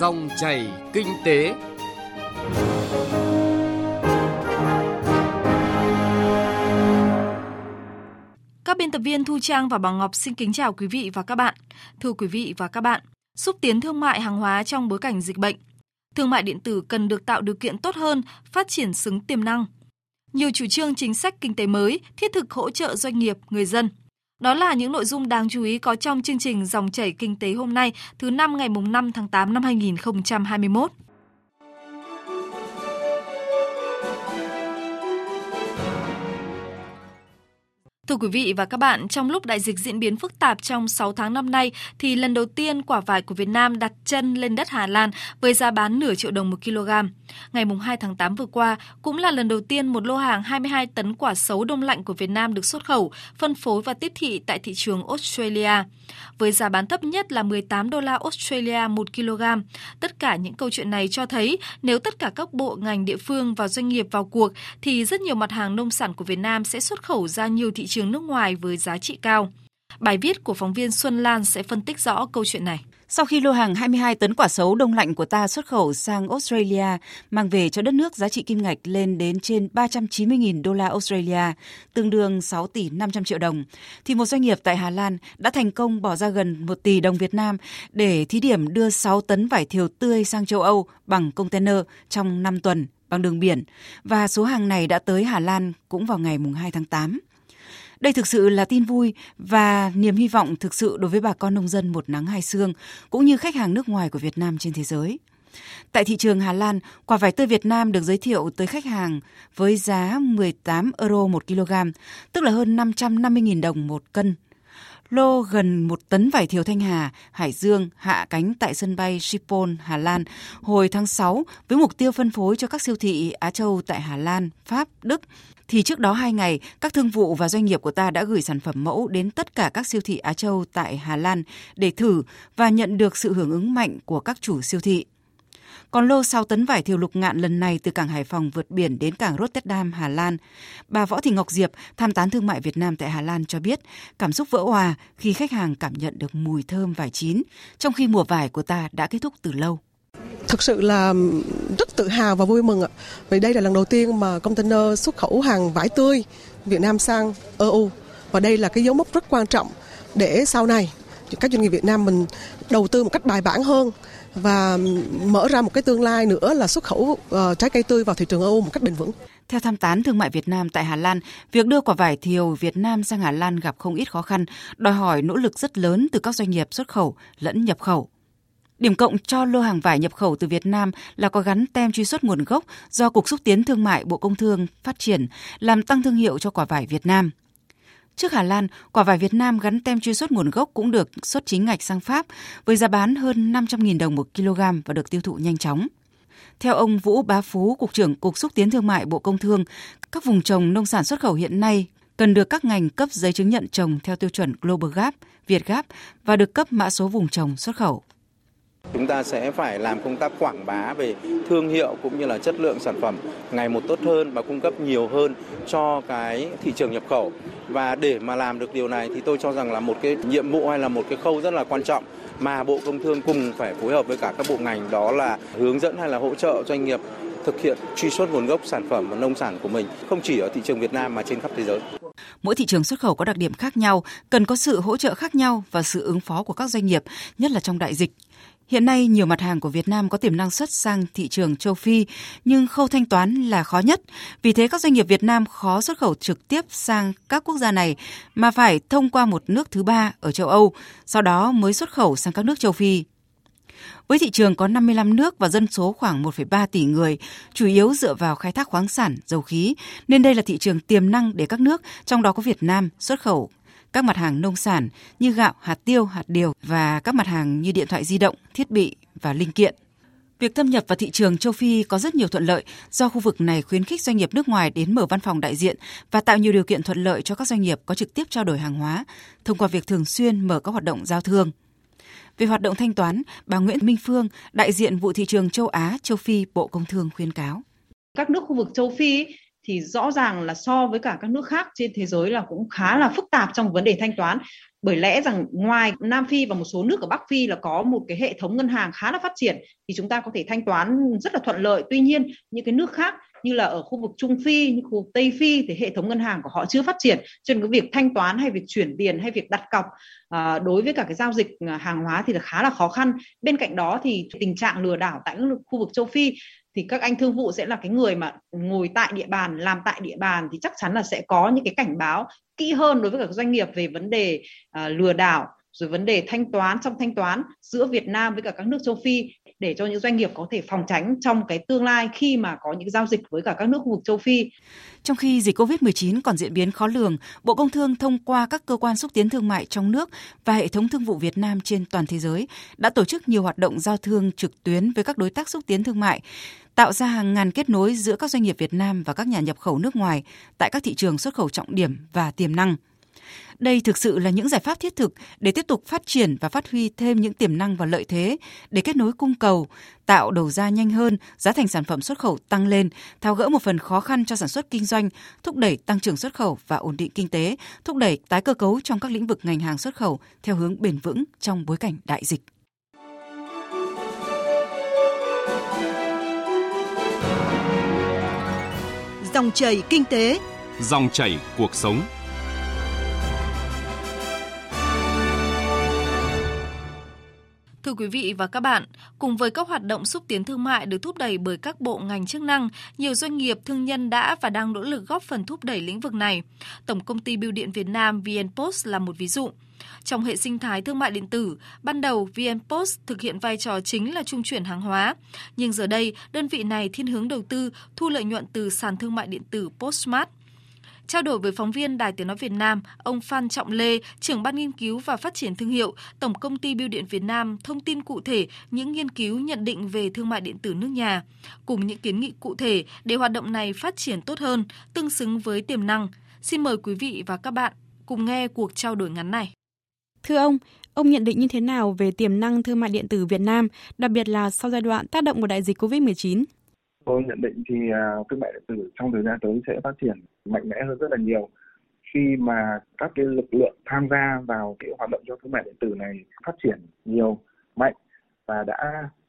Dòng chảy kinh tế. Các biên tập viên Thu Trang và Bảo Ngọc xin kính chào quý vị và các bạn. Thưa quý vị và các bạn, xúc tiến thương mại hàng hóa trong bối cảnh dịch bệnh. Thương mại điện tử cần được tạo điều kiện tốt hơn, phát triển xứng tiềm năng. Nhiều chủ trương chính sách kinh tế mới thiết thực hỗ trợ doanh nghiệp, người dân. Đó là những nội dung đáng chú ý có trong chương trình Dòng chảy Kinh tế hôm nay, thứ Năm ngày 5 tháng 8 năm 2021. Thưa quý vị và các bạn, trong lúc đại dịch diễn biến phức tạp trong 6 tháng năm nay, thì lần đầu tiên quả vải của Việt Nam đặt chân lên đất Hà Lan với giá bán nửa triệu đồng một kg. Ngày 2 tháng 8 vừa qua, cũng là lần đầu tiên một lô hàng 22 tấn quả sấu đông lạnh của Việt Nam được xuất khẩu, phân phối và tiếp thị tại thị trường Australia. Với giá bán thấp nhất là 18 đô la Australia 1 kg. Tất cả những câu chuyện này cho thấy nếu tất cả các bộ ngành địa phương và doanh nghiệp vào cuộc thì rất nhiều mặt hàng nông sản của Việt Nam sẽ xuất khẩu ra nhiều thị trường nước ngoài với giá trị cao. Bài viết của phóng viên Xuân Lan sẽ phân tích rõ câu chuyện này. Sau khi lô hàng 22 tấn quả sấu đông lạnh của ta xuất khẩu sang Australia, mang về cho đất nước giá trị kim ngạch lên đến trên 390.000 đô la Australia, tương đương 6 tỷ 500 triệu đồng, thì một doanh nghiệp tại Hà Lan đã thành công bỏ ra gần 1 tỷ đồng Việt Nam để thí điểm đưa 6 tấn vải thiều tươi sang châu Âu bằng container trong 5 tuần bằng đường biển, và số hàng này đã tới Hà Lan cũng vào ngày 2 tháng 8. Đây thực sự là tin vui và niềm hy vọng thực sự đối với bà con nông dân một nắng hai sương, cũng như khách hàng nước ngoài của Việt Nam trên thế giới. Tại thị trường Hà Lan, quả vải tươi Việt Nam được giới thiệu tới khách hàng với giá 18 euro 1 kg, tức là hơn 550.000 đồng một cân. Lô gần 1 tấn vải thiều Thanh Hà, Hải Dương hạ cánh tại sân bay Schiphol, Hà Lan hồi tháng 6 với mục tiêu phân phối cho các siêu thị Á Châu tại Hà Lan, Pháp, Đức. Thì trước đó 2 ngày, các thương vụ và doanh nghiệp của ta đã gửi sản phẩm mẫu đến tất cả các siêu thị Á Châu tại Hà Lan để thử và nhận được sự hưởng ứng mạnh của các chủ siêu thị. Còn lô 6 tấn vải thiều lục ngạn lần này từ cảng Hải Phòng vượt biển đến cảng Rotterdam, Hà Lan. Bà Võ Thị Ngọc Diệp, tham tán thương mại Việt Nam tại Hà Lan cho biết cảm xúc vỡ òa khi khách hàng cảm nhận được mùi thơm vải chín, trong khi mùa vải của ta đã kết thúc từ lâu. Thực sự là rất tự hào và vui mừng ạ. Vì đây là lần đầu tiên mà container xuất khẩu hàng vải tươi Việt Nam sang EU. Và đây là cái dấu mốc rất quan trọng để sau này các doanh nghiệp Việt Nam mình đầu tư một cách bài bản hơn và mở ra một cái tương lai nữa là xuất khẩu trái cây tươi vào thị trường EU một cách bền vững. Theo tham tán thương mại Việt Nam tại Hà Lan, việc đưa quả vải thiều Việt Nam sang Hà Lan gặp không ít khó khăn, đòi hỏi nỗ lực rất lớn từ các doanh nghiệp xuất khẩu lẫn nhập khẩu. Điểm cộng cho lô hàng vải nhập khẩu từ Việt Nam là có gắn tem truy xuất nguồn gốc do Cục Xúc tiến Thương mại Bộ Công Thương phát triển, làm tăng thương hiệu cho quả vải Việt Nam. Trước Hà Lan, quả vải Việt Nam gắn tem truy xuất nguồn gốc cũng được xuất chính ngạch sang Pháp với giá bán hơn 500.000 đồng một kg và được tiêu thụ nhanh chóng. Theo ông Vũ Bá Phú, Cục trưởng Cục Xúc tiến Thương mại Bộ Công Thương, các vùng trồng nông sản xuất khẩu hiện nay cần được các ngành cấp giấy chứng nhận trồng theo tiêu chuẩn Global Gap, Việt Gap và được cấp mã số vùng trồng xuất khẩu. Chúng ta sẽ phải làm công tác quảng bá về thương hiệu cũng như là chất lượng sản phẩm ngày một tốt hơn và cung cấp nhiều hơn cho cái thị trường nhập khẩu. Và để mà làm được điều này thì tôi cho rằng là một cái nhiệm vụ hay là một cái khâu rất là quan trọng mà Bộ Công Thương cùng phải phối hợp với cả các bộ ngành, đó là hướng dẫn hay là hỗ trợ doanh nghiệp thực hiện truy xuất nguồn gốc sản phẩm và nông sản của mình, không chỉ ở thị trường Việt Nam mà trên khắp thế giới. Mỗi thị trường xuất khẩu có đặc điểm khác nhau, cần có sự hỗ trợ khác nhau và sự ứng phó của các doanh nghiệp, nhất là trong đại dịch. Hiện nay, nhiều mặt hàng của Việt Nam có tiềm năng xuất sang thị trường châu Phi, nhưng khâu thanh toán là khó nhất. Vì thế, các doanh nghiệp Việt Nam khó xuất khẩu trực tiếp sang các quốc gia này mà phải thông qua một nước thứ ba ở châu Âu, sau đó mới xuất khẩu sang các nước châu Phi. Với thị trường có 55 nước và dân số khoảng 1,3 tỷ người, chủ yếu dựa vào khai thác khoáng sản, dầu khí, nên đây là thị trường tiềm năng để các nước, trong đó có Việt Nam, xuất khẩu các mặt hàng nông sản như gạo, hạt tiêu, hạt điều và các mặt hàng như điện thoại di động, thiết bị và linh kiện. Việc thâm nhập vào thị trường châu Phi có rất nhiều thuận lợi do khu vực này khuyến khích doanh nghiệp nước ngoài đến mở văn phòng đại diện và tạo nhiều điều kiện thuận lợi cho các doanh nghiệp có trực tiếp trao đổi hàng hóa thông qua việc thường xuyên mở các hoạt động giao thương. Về hoạt động thanh toán, bà Nguyễn Minh Phương, đại diện vụ thị trường châu Á, châu Phi, Bộ Công Thương khuyến cáo. Các nước khu vực châu Phi thì rõ ràng là so với cả các nước khác trên thế giới là cũng khá là phức tạp trong vấn đề thanh toán. Bởi lẽ rằng ngoài Nam Phi và một số nước ở Bắc Phi là có một cái hệ thống ngân hàng khá là phát triển thì chúng ta có thể thanh toán rất là thuận lợi. Tuy nhiên những cái nước khác như là ở khu vực Trung Phi, những khu vực Tây Phi thì hệ thống ngân hàng của họ chưa phát triển, cho nên cái việc thanh toán hay việc chuyển tiền hay việc đặt cọc đối với cả cái giao dịch hàng hóa thì là khá là khó khăn. Bên cạnh đó thì tình trạng lừa đảo tại khu vực Châu Phi thì các anh thương vụ sẽ là cái người mà ngồi tại địa bàn, làm tại địa bàn thì chắc chắn là sẽ có những cái cảnh báo kỹ hơn đối với các doanh nghiệp về vấn đề lừa đảo, rồi vấn đề thanh toán, trong thanh toán giữa Việt Nam với cả các nước Châu Phi, để cho những doanh nghiệp có thể phòng tránh trong cái tương lai khi mà có những giao dịch với cả các nước khu vực Châu Phi. Trong khi dịch Covid-19 còn diễn biến khó lường, Bộ Công Thương thông qua các cơ quan xúc tiến thương mại trong nước và hệ thống thương vụ Việt Nam trên toàn thế giới đã tổ chức nhiều hoạt động giao thương trực tuyến với các đối tác xúc tiến thương mại, tạo ra hàng ngàn kết nối giữa các doanh nghiệp Việt Nam và các nhà nhập khẩu nước ngoài tại các thị trường xuất khẩu trọng điểm và tiềm năng. Đây thực sự là những giải pháp thiết thực để tiếp tục phát triển và phát huy thêm những tiềm năng và lợi thế để kết nối cung cầu, tạo đầu ra nhanh hơn, giá thành sản phẩm xuất khẩu tăng lên, tháo gỡ một phần khó khăn cho sản xuất kinh doanh, thúc đẩy tăng trưởng xuất khẩu và ổn định kinh tế, thúc đẩy tái cơ cấu trong các lĩnh vực ngành hàng xuất khẩu theo hướng bền vững trong bối cảnh đại dịch. Dòng chảy kinh tế, dòng chảy cuộc sống. Thưa quý vị và các bạn, cùng với các hoạt động xúc tiến thương mại được thúc đẩy bởi các bộ ngành chức năng, nhiều doanh nghiệp thương nhân đã và đang nỗ lực góp phần thúc đẩy lĩnh vực này. Tổng công ty Bưu điện Việt Nam VNPost là một ví dụ. Trong hệ sinh thái thương mại điện tử, ban đầu VNPost thực hiện vai trò chính là trung chuyển hàng hóa. Nhưng giờ đây, đơn vị này thiên hướng đầu tư, thu lợi nhuận từ sàn thương mại điện tử Postmart. Trao đổi với phóng viên Đài Tiếng Nói Việt Nam, ông Phan Trọng Lê, trưởng ban nghiên cứu và phát triển thương hiệu, Tổng công ty Bưu điện Việt Nam thông tin cụ thể những nghiên cứu nhận định về thương mại điện tử nước nhà, cùng những kiến nghị cụ thể để hoạt động này phát triển tốt hơn, tương xứng với tiềm năng. Xin mời quý vị và các bạn cùng nghe cuộc trao đổi ngắn này. Thưa ông nhận định như thế nào về tiềm năng thương mại điện tử Việt Nam, đặc biệt là sau giai đoạn tác động của đại dịch COVID-19? Tôi nhận định thì thương mại điện tử trong thời gian tới sẽ phát triển mạnh mẽ hơn rất là nhiều, khi mà các cái lực lượng tham gia vào cái hoạt động cho thương mại điện tử này phát triển nhiều, mạnh và đã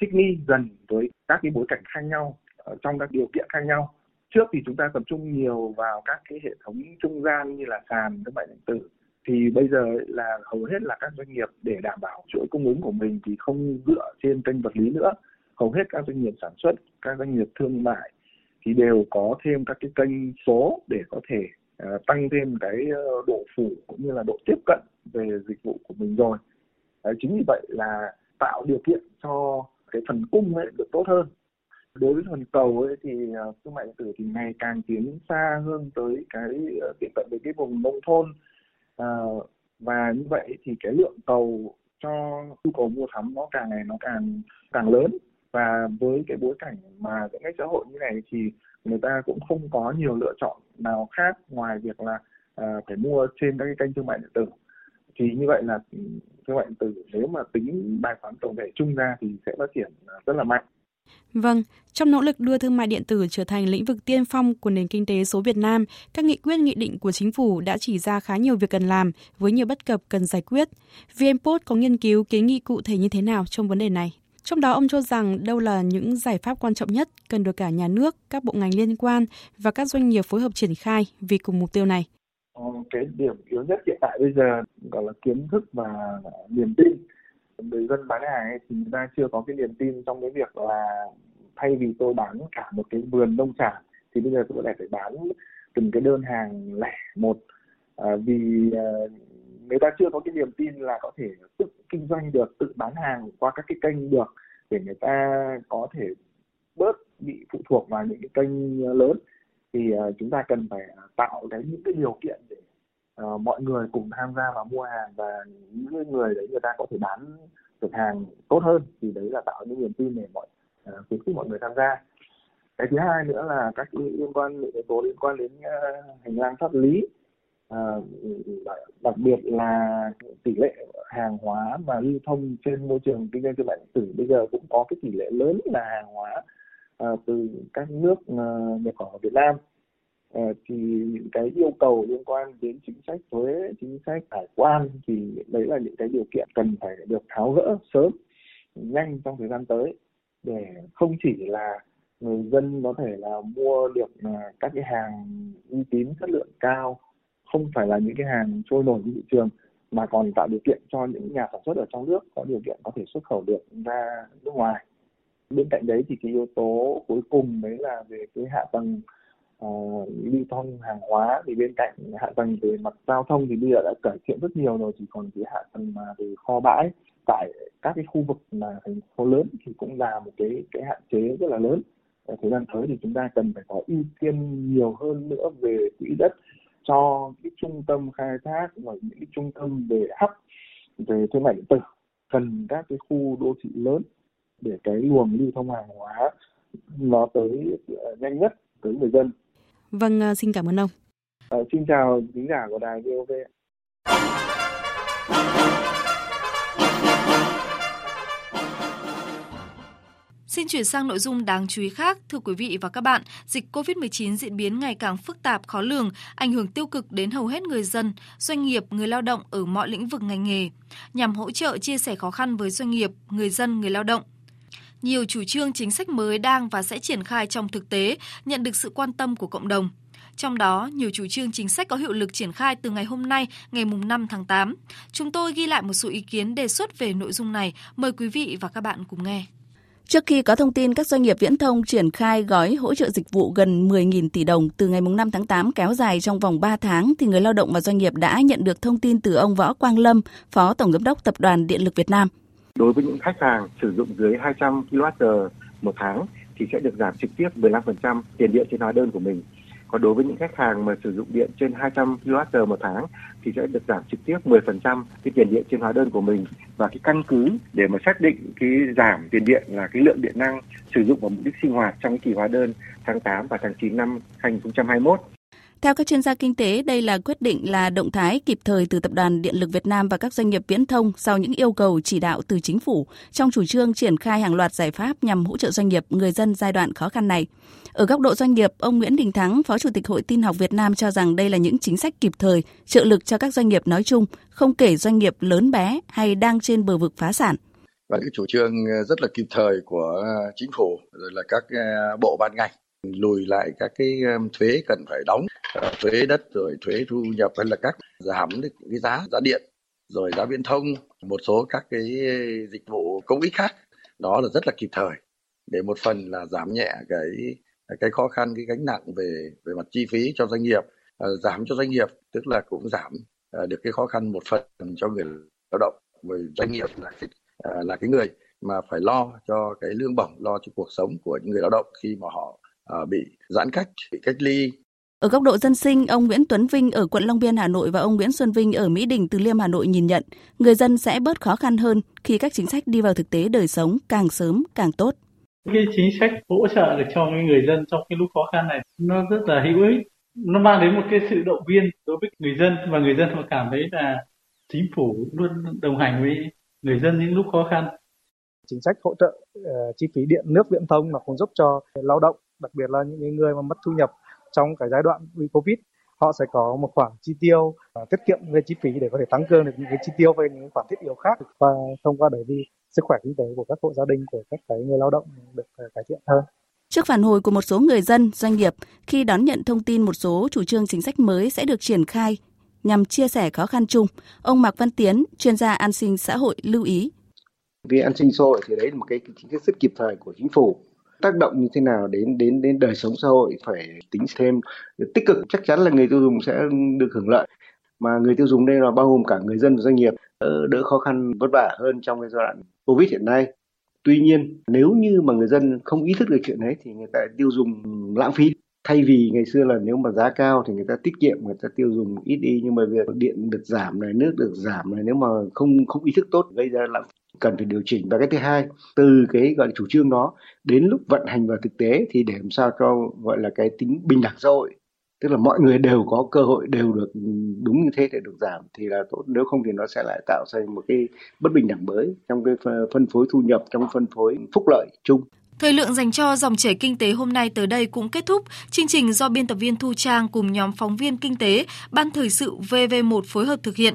thích nghi dần với các cái bối cảnh khác nhau, trong các điều kiện khác nhau. Trước thì chúng ta tập trung nhiều vào các cái hệ thống trung gian như là sàn thương mại điện tử, thì bây giờ là hầu hết là các doanh nghiệp để đảm bảo chuỗi cung ứng của mình thì không dựa trên kênh vật lý nữa. Hầu hết các doanh nghiệp sản xuất, các doanh nghiệp thương mại thì đều có thêm các cái kênh số để có thể tăng thêm cái độ phủ cũng như là độ tiếp cận về dịch vụ của mình rồi. Chính vì vậy là tạo điều kiện cho cái phần cung ấy được tốt hơn. Đối với phần cầu ấy thì thương mại điện tử thì ngày càng tiến xa hơn tới cái tiệm cận với cái vùng nông thôn, và như vậy thì cái lượng cầu cho nhu cầu mua sắm nó càng ngày nó càng lớn. Và với cái bối cảnh mà giãn cách xã hội như này thì người ta cũng không có nhiều lựa chọn nào khác ngoài việc là phải mua trên các cái kênh thương mại điện tử. Thì như vậy là thương mại điện tử nếu mà tính bài toán tổng thể chung ra thì sẽ phát triển rất là mạnh. Vâng, trong nỗ lực đưa thương mại điện tử trở thành lĩnh vực tiên phong của nền kinh tế số Việt Nam, các nghị quyết, nghị định của chính phủ đã chỉ ra khá nhiều việc cần làm với nhiều bất cập cần giải quyết. VNPost có nghiên cứu kiến nghị cụ thể như thế nào trong vấn đề này? Trong đó ông cho rằng đâu là những giải pháp quan trọng nhất cần được cả nhà nước, các bộ ngành liên quan và các doanh nghiệp phối hợp triển khai vì cùng mục tiêu này. Cái điểm yếu nhất hiện tại bây giờ gọi là kiến thức và niềm tin. Người dân bán hàng ấy thì người ta chưa có cái niềm tin trong cái việc là thay vì tôi bán cả một cái vườn nông sản thì bây giờ tôi lại phải bán từng cái đơn hàng lẻ một, vì người ta chưa có cái niềm tin là có thể tự kinh doanh được, tự bán hàng qua các cái kênh được, để người ta có thể bớt bị phụ thuộc vào những cái kênh lớn. Thì chúng ta cần phải tạo những cái điều kiện để mọi người cùng tham gia vào mua hàng, và những người đấy người ta có thể bán được hàng tốt hơn, thì đấy là tạo những niềm tin để khuyến khích mọi người tham gia. Cái thứ hai nữa là các yếu tố liên quan đến hành lang pháp lý, đặc biệt là tỷ lệ hàng hóa mà lưu thông trên môi trường kinh doanh thương mại điện tử bây giờ cũng có cái tỷ lệ lớn là hàng hóa từ các nước nhập khẩu vào Việt Nam. thì những cái yêu cầu liên quan đến chính sách thuế, chính sách hải quan thì đấy là những cái điều kiện cần phải được tháo gỡ sớm, nhanh trong thời gian tới, để không chỉ là người dân có thể là mua được các cái hàng uy tín, chất lượng cao, không phải là những cái hàng trôi nổi trên thị trường, mà còn tạo điều kiện cho những nhà sản xuất ở trong nước có điều kiện có thể xuất khẩu được ra nước ngoài. Bên cạnh đấy thì cái yếu tố cuối cùng đấy là về cái hạ tầng lưu thông hàng hóa. Thì bên cạnh hạ tầng về mặt giao thông thì bây giờ đã cải thiện rất nhiều rồi, chỉ còn cái hạ tầng mà về kho bãi tại các cái khu vực mà thành phố lớn thì cũng là một cái hạn chế rất là lớn. Ở thời gian tới thì chúng ta cần phải có ưu tiên nhiều hơn nữa về quỹ đất cho cái trung tâm khai thác và những cái trung tâm về hub, về thương mại điện tử, cần các cái khu đô thị lớn để cái luồng lưu thông hàng hóa nó tới nhanh nhất tới người dân. Vâng, xin cảm ơn ông. Xin chào khán giả của đài VOV. Xin chuyển sang nội dung đáng chú ý khác. Thưa quý vị và các bạn, dịch COVID-19 diễn biến ngày càng phức tạp, khó lường, ảnh hưởng tiêu cực đến hầu hết người dân, doanh nghiệp, người lao động ở mọi lĩnh vực ngành nghề. Nhằm hỗ trợ chia sẻ khó khăn với doanh nghiệp, người dân, người lao động, nhiều chủ trương chính sách mới đang và sẽ triển khai trong thực tế nhận được sự quan tâm của cộng đồng. Trong đó, nhiều chủ trương chính sách có hiệu lực triển khai từ ngày hôm nay, ngày 5 tháng 8. Chúng tôi ghi lại một số ý kiến đề xuất về nội dung này. Mời quý vị và các bạn cùng nghe. Trước khi có thông tin các doanh nghiệp viễn thông triển khai gói hỗ trợ dịch vụ gần 10.000 tỷ đồng từ ngày 5 tháng 8 kéo dài trong vòng 3 tháng, thì người lao động và doanh nghiệp đã nhận được thông tin từ ông Võ Quang Lâm, Phó Tổng Giám đốc Tập đoàn Điện lực Việt Nam. Đối với những khách hàng sử dụng dưới 200 kWh một tháng thì sẽ được giảm trực tiếp 15% tiền điện trên hóa đơn của mình. Còn đối với những khách hàng mà sử dụng điện trên 200 kWh một tháng thì sẽ được giảm trực tiếp 10% cái tiền điện trên hóa đơn của mình. Và cái căn cứ để mà xác định cái giảm tiền điện là cái lượng điện năng sử dụng vào mục đích sinh hoạt trong kỳ hóa đơn tháng 8 và tháng 9 năm 2021. Theo các chuyên gia kinh tế, đây là quyết định, là động thái kịp thời từ Tập đoàn Điện lực Việt Nam và các doanh nghiệp viễn thông sau những yêu cầu chỉ đạo từ chính phủ trong chủ trương triển khai hàng loạt giải pháp nhằm hỗ trợ doanh nghiệp, người dân giai đoạn khó khăn này. Ở góc độ doanh nghiệp, ông Nguyễn Đình Thắng, Phó Chủ tịch Hội Tin học Việt Nam cho rằng đây là những chính sách kịp thời, trợ lực cho các doanh nghiệp nói chung, không kể doanh nghiệp lớn bé hay đang trên bờ vực phá sản. Và cái chủ trương rất là kịp thời của chính phủ, rồi là các bộ ban ngành, lùi lại các cái thuế cần phải đóng, thuế đất rồi thuế thu nhập, hay là các giảm cái giá điện, rồi giá viễn thông, một số các cái dịch vụ công ích khác. Đó là rất là kịp thời để một phần là giảm nhẹ cái khó khăn, cái gánh nặng về mặt chi phí cho doanh nghiệp, giảm cho doanh nghiệp, tức là cũng giảm được cái khó khăn một phần cho người lao động, bởi doanh nghiệp là cái người mà phải lo cho cái lương bổng, lo cho cuộc sống của những người lao động khi mà họ bị giãn cách, bị cách ly. Ở góc độ dân sinh, ông Nguyễn Tuấn Vinh ở quận Long Biên, Hà Nội và ông Nguyễn Xuân Vinh ở Mỹ Đình, Từ Liêm, Hà Nội nhìn nhận người dân sẽ bớt khó khăn hơn khi các chính sách đi vào thực tế đời sống càng sớm càng tốt. Cái chính sách hỗ trợ được cho người dân trong cái lúc khó khăn này nó rất là hữu ích, nó mang đến một cái sự động viên đối với người dân, và người dân họ cảm thấy là chính phủ luôn đồng hành với người dân những lúc khó khăn. Chính sách hỗ trợ chi phí điện, nước, viễn thông là cũng giúp cho lao động, đặc biệt là những người mà mất thu nhập trong cái giai đoạn vì Covid, họ sẽ có một khoản chi tiêu tiết kiệm về chi phí để có thể tăng cường được những cái chi tiêu về những khoản thiết yếu khác, và thông qua đấy thì sức khỏe kinh tế của các hộ gia đình, của các cái người lao động được cải thiện hơn. Trước phản hồi của một số người dân, doanh nghiệp khi đón nhận thông tin một số chủ trương chính sách mới sẽ được triển khai nhằm chia sẻ khó khăn chung, ông Mạc Văn Tiến, chuyên gia an sinh xã hội lưu ý. Về an sinh xã hội thì đấy là một cái chính sách rất kịp thời của chính phủ. Tác động như thế nào đến đời sống xã hội phải tính thêm tích cực, chắc chắn là người tiêu dùng sẽ được hưởng lợi, mà người tiêu dùng đây là bao gồm cả người dân và doanh nghiệp, đỡ khó khăn vất vả hơn trong cái giai đoạn Covid hiện nay. Tuy nhiên, nếu như mà người dân không ý thức được chuyện đấy thì người ta tiêu dùng lãng phí. Thay vì ngày xưa là nếu mà giá cao thì người ta tiết kiệm, người ta tiêu dùng ít đi, nhưng mà việc điện được giảm này, nước được giảm này, nếu mà không ý thức tốt gây ra lãng phí. Cần phải điều chỉnh. Và cái thứ hai, từ cái gọi là chủ trương đó đến lúc vận hành vào thực tế thì để làm sao cho gọi là cái tính bình đẳng xã hội, tức là mọi người đều có cơ hội, đều được đúng như thế để được giảm thì là tốt, nếu không thì nó sẽ lại tạo ra một cái bất bình đẳng mới trong cái phân phối thu nhập, trong phân phối phúc lợi chung. Thời lượng dành cho dòng chảy kinh tế hôm nay tới đây cũng kết thúc. Chương trình do biên tập viên Thu Trang cùng nhóm phóng viên kinh tế, Ban Thời sự VV1 phối hợp thực hiện.